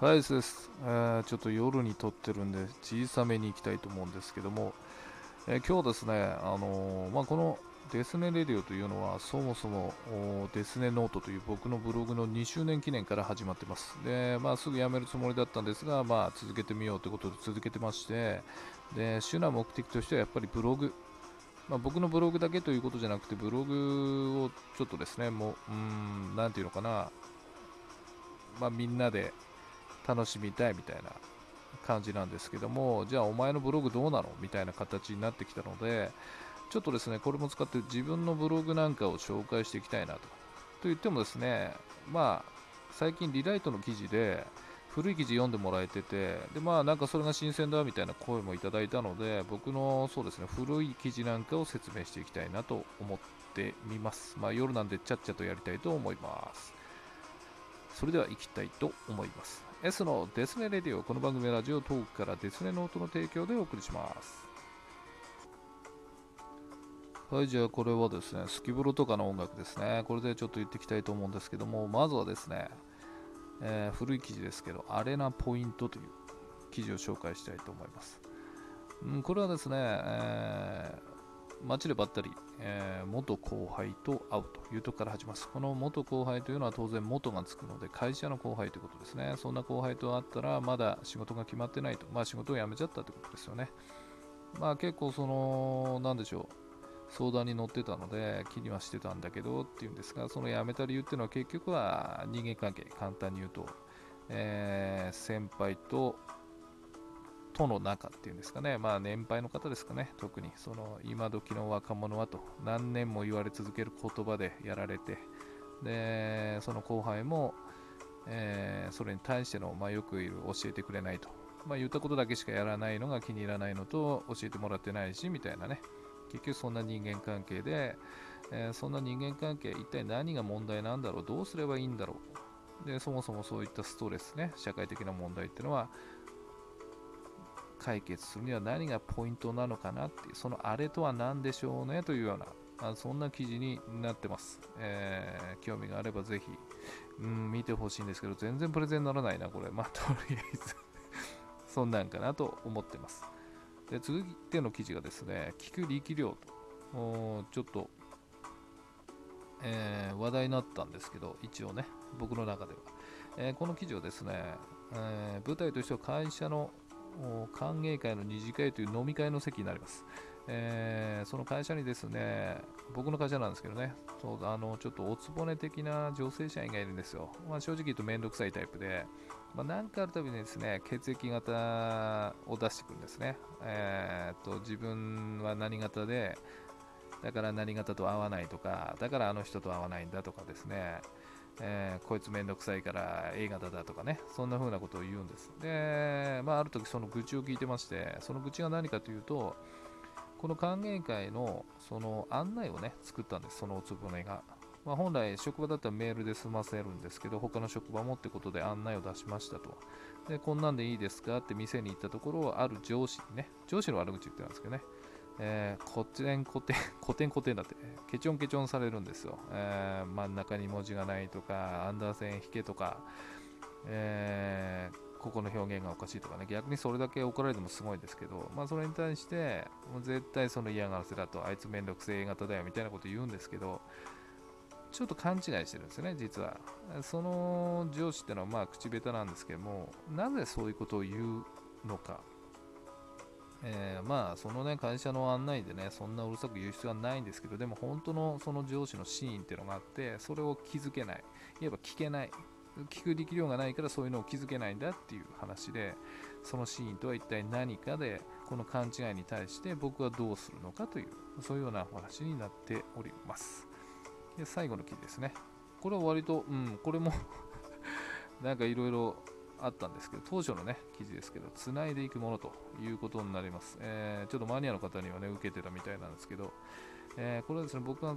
ライスです、ちょっと夜に撮ってるんで小さめに行きたいと思うんですけども、今日ですね、このデスネレディオというのはそもそもデスネノートという僕のブログの2周年記念から始まってます。で、すぐやめるつもりだったんですが、続けてみようということで続けてまして、で主な目的としてはやっぱりブログ、僕のブログだけということじゃなくて、ブログをちょっとですね、みんなで楽しみたいみたいな感じなんですけども、じゃあお前のブログどうなのみたいな形になってきたので、ちょっとですねこれも使って自分のブログなんかを紹介していきたいなと。と言ってもですね、最近リライトの記事で古い記事読んでもらえてて、でなんかそれが新鮮だみたいな声もいただいたので、僕のそうですね古い記事なんかを説明していきたいなと思ってみます。夜なんでちゃっちゃとやりたいと思います。それでは行きたいと思います。 S のデスネレディオ、この番組はラジオトークからデスネノートの提供でお送りします。はい、じゃあこれはですねスキブロとかの音楽ですね。これでちょっと言っていきたいと思うんですけども、まずはですね古い記事ですけど、アレナポイントという記事を紹介したいと思います。これはですね、街でばったり、元後輩と会うというところから始まります。この元後輩というのは当然元がつくので会社の後輩ということですね。そんな後輩と会ったらまだ仕事が決まってないと、仕事を辞めちゃったということですよね。結構相談に乗ってたので気にはしてたんだけどっていうんですが、その辞めた理由っていうのは結局は人間関係、簡単に言うと、先輩との仲っていうんですかね。年配の方ですかね、特にその今時の若者はと何年も言われ続ける言葉でやられて、でその後輩も、それに対しての、よくいる教えてくれないと、言ったことだけしかやらないのが気に入らないのと、教えてもらってないしみたいなね。結局そんな人間関係で、そんな人間関係一体何が問題なんだろう、どうすればいいんだろう。でそもそもそういったストレスね、社会的な問題っていうのは解決するには何がポイントなのかなっていう、そのあれとは何でしょうねというような、そんな記事になってます。興味があればぜひ、見てほしいんですけど、全然プレゼンにならないなこれ。とりあえずそんなんかなと思ってます。で続いての記事がですね、聞く力量とちょっと、話題になったんですけど、一応ね僕の中では、この記事はですね、舞台としては会社の歓迎会の二次会という飲み会の席になります。その会社にですね、僕の会社なんですけどね、ちょっとおつぼね的な女性社員がいるんですよ。正直言うとめんどくさいタイプで、何かあるたびにですね血液型を出してくるんですね。自分は何型でだから何型と合わないとか、だからあの人と合わないんだとかですね、こいつめんどくさいから A 型だとかね、そんな風なことを言うんです。で、ある時その愚痴を聞いてまして、その愚痴が何かというと、この歓迎会のその案内をね作ったんです、そのおつぼねが。本来職場だったらメールで済ませるんですけど、他の職場もってことで案内を出しましたと。でこんなんでいいですかって店に行ったところ、ある上司にね、上司の悪口言ってたんですけどね、コテンコテンだってケチョンケチョンされるんですよ。真ん中に文字がないとか、アンダーセン引けとか、ここの表現がおかしいとかね。逆にそれだけ怒られてもすごいですけど、それに対してもう絶対その嫌がらせだと、あいつめんどくせえ型だよみたいなこと言うんですけど、ちょっと勘違いしてるんですよね。実はその上司ってのは口下手なんですけども、なぜそういうことを言うのか、そのね会社の案内でねそんなうるさく言う必要はないんですけど、でも本当のその上司の真意っていうのがあって、それを気づけない、いわば聞けない、聞く力量がないからそういうのを気づけないんだっていう話で、その真意とは一体何かで、この勘違いに対して僕はどうするのかという、そういうようなお話になっております。で最後の記事ですね。これは割と、これもなんかいろいろあったんですけど、当初のね記事ですけど、つないでいくものということになります。ちょっとマニアの方にはね受けてたみたいなんですけど、これはですね、僕が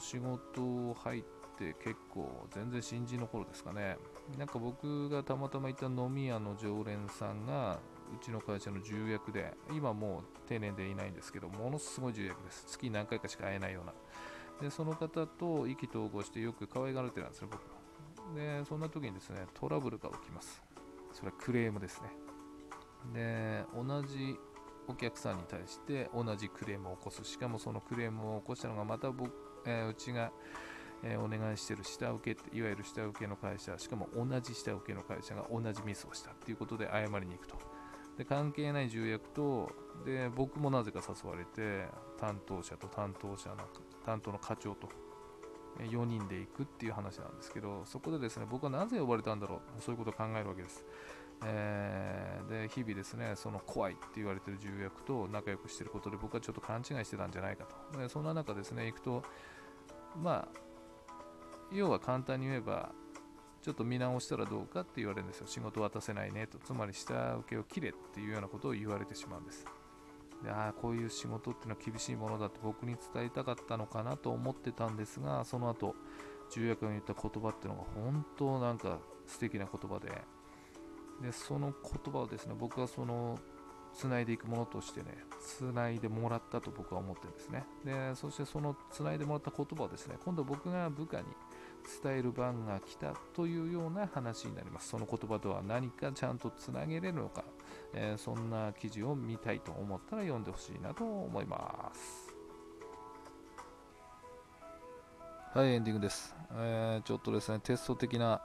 仕事を入って結構全然新人の頃ですかね、なんか僕がたまたま行った飲み屋の常連さんがうちの会社の重役で、今もう定年でいないんですけど、ものすごい重役です。月に何回かしか会えないような。でその方と意気投合してよく可愛がられてるんですね僕。でそんな時にですねトラブルが起きます。それはクレームですね。で、同じお客さんに対して同じクレームを起こす。しかもそのクレームを起こしたのがまたうちが、お願いしている下請けっていわゆる下請けの会社、しかも同じ下請けの会社が同じミスをしたということで謝りに行くと。で、関係ない重役と、で、僕もなぜか誘われて担当者と担当の課長と4人で行くっていう話なんですけど、そこでですね、僕はなぜ呼ばれたんだろう、そういうことを考えるわけです。で、日々ですね、その怖いって言われてる重役と仲良くしてることで僕はちょっと勘違いしてたんじゃないかと。で、そんな中ですね、行くと、まあ要は簡単に言えばちょっと見直したらどうかって言われるんですよ。仕事渡せないねと、つまり下請けを切れっていうようなことを言われてしまうんです。で、ああ、こういう仕事っていうのは厳しいものだって僕に伝えたかったのかなと思ってたんですが、その後重役の言った言葉っていうのが本当なんか素敵な言葉で、でその言葉をですね、僕はその繋いでいくものとしてね、繋いでもらったと僕は思ってるんですね。で、そしてその繋いでもらった言葉をですね、今度僕が部下に伝える番が来たというような話になります。その言葉とは何かちゃんとつなげれるのか、そんな記事を見たいと思ったら読んでほしいなと思います。はい、エンディングです。ちょっとですね、テスト的な、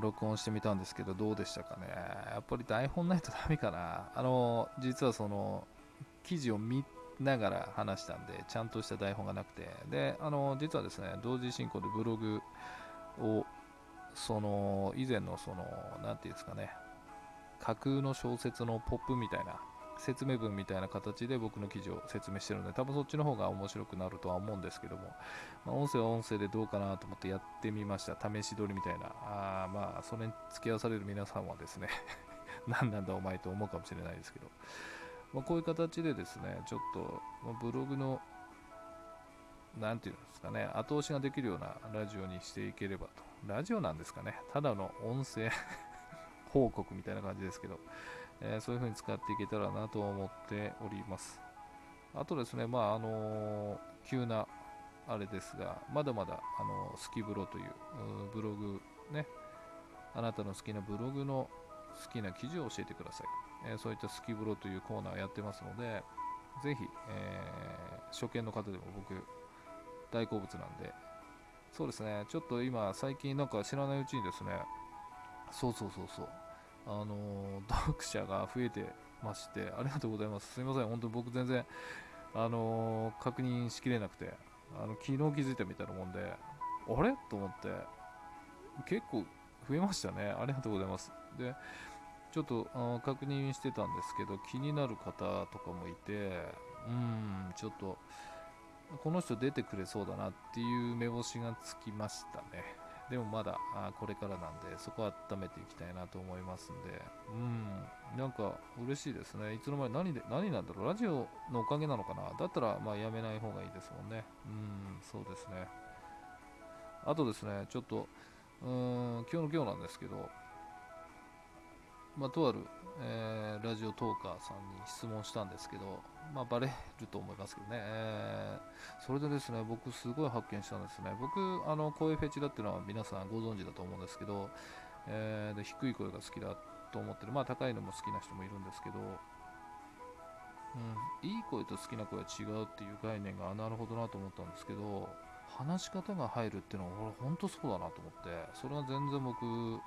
録音してみたんですけど、どうでしたかね。やっぱり台本ないとダメかな。実はその記事を見ながら話したんで、ちゃんとした台本がなくて、で、実はですね、同時進行でブログを、その以前のそのなんていうんですかね、架空の小説のポップみたいな説明文みたいな形で僕の記事を説明してるので、多分そっちの方が面白くなるとは思うんですけども、まあ、音声は音声でどうかなと思ってやってみました。試し撮りみたいな。まあそれに付き合わされる皆さんはですね何なんだお前と思うかもしれないですけど、まあ、こういう形でですね、ちょっとブログのなんていうんですかね、後押しができるようなラジオにしていければと。ラジオなんですかね、ただの音声報告みたいな感じですけど、そういう風に使っていけたらなと思っております。あとですね、まあ急なあれですが、まだまだ好きブロというブログね、あなたの好きなブログの好きな記事を教えてください。そういった好きブロというコーナーやってますので、ぜひ、初見の方でも僕大好物なんで、そうですね、ちょっと今最近なんか知らないうちにですね、そう、読者が増えてまして、ありがとうございます。すみません、本当に僕全然確認しきれなくて、昨日気づいたみたいなもんで、あれと思って、結構増えましたね。ありがとうございます。で、ちょっと確認してたんですけど、気になる方とかもいて、ちょっとこの人出てくれそうだなっていう目星がつきましたね。でもまだこれからなんで、そこは温めていきたいなと思いますんで、なんか嬉しいですね。いつの間に何なんだろう、ラジオのおかげなのかな。だったらまあやめない方がいいですもんね。そうですね。あとですね、ちょっと今日なんですけど、まあ、とある、ラジオトーカーさんに質問したんですけど、まあ、バレると思いますけどね、それでですね、僕すごい発見したんですね。僕声フェチだっていうのは皆さんご存知だと思うんですけど、で、低い声が好きだと思ってる、まあ、高いのも好きな人もいるんですけど、いい声と好きな声は違うっていう概念がなるほどなと思ったんですけど、話し方が入るっていうのは俺本当そうだなと思って、それは全然僕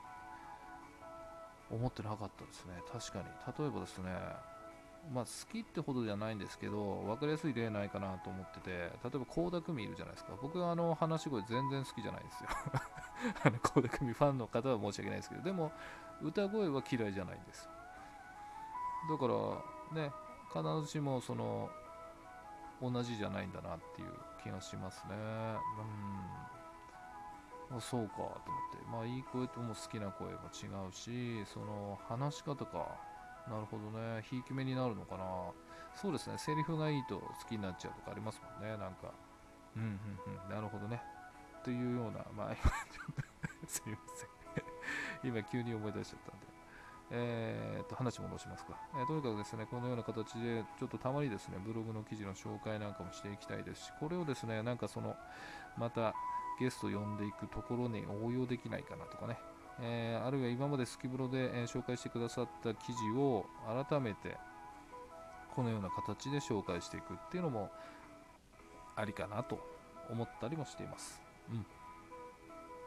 思ってなかったですね。確かに。例えばですね、まあ好きってほどじゃないんですけど、分かりやすい例ないかなと思ってて、例えば倖田來未いるじゃないですか。僕は話し声全然好きじゃないんですよ倖田來未ファンの方は申し訳ないですけど、でも歌声は嫌いじゃないんですよ。だからね、必ずしもその同じじゃないんだなっていう気がしますね。そうかと思って、まあいい声とも好きな声も違うし、その話し方か、なるほどね、ひいき目になるのかな。そうですね、セリフがいいと好きになっちゃうとかありますもんね、なんか、なるほどねというような、まあ今すいません今急に思い出しちゃったんで、話戻しますか。とにかくですね、このような形でちょっとたまにですね、ブログの記事の紹介なんかもしていきたいですし、これをですね、なんかそのまたゲストを呼んでいくところに応用できないかなとかね、あるいは今までスキブロで紹介してくださった記事を改めてこのような形で紹介していくっていうのもありかなと思ったりもしています。うん。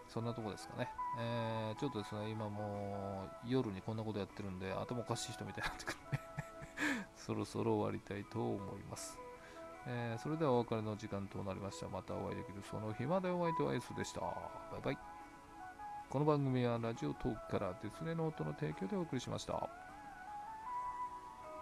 そんなとこですかね。ちょっとですね、今もう夜にこんなことやってるんで、頭おかしい人みたいになってくるんで、そろそろ終わりたいと思います。それではお別れの時間となりました。またお会いできるその日までお相手は S でした。バイバイ。この番組はラジオトークからデスネノートの提供でお送りしました。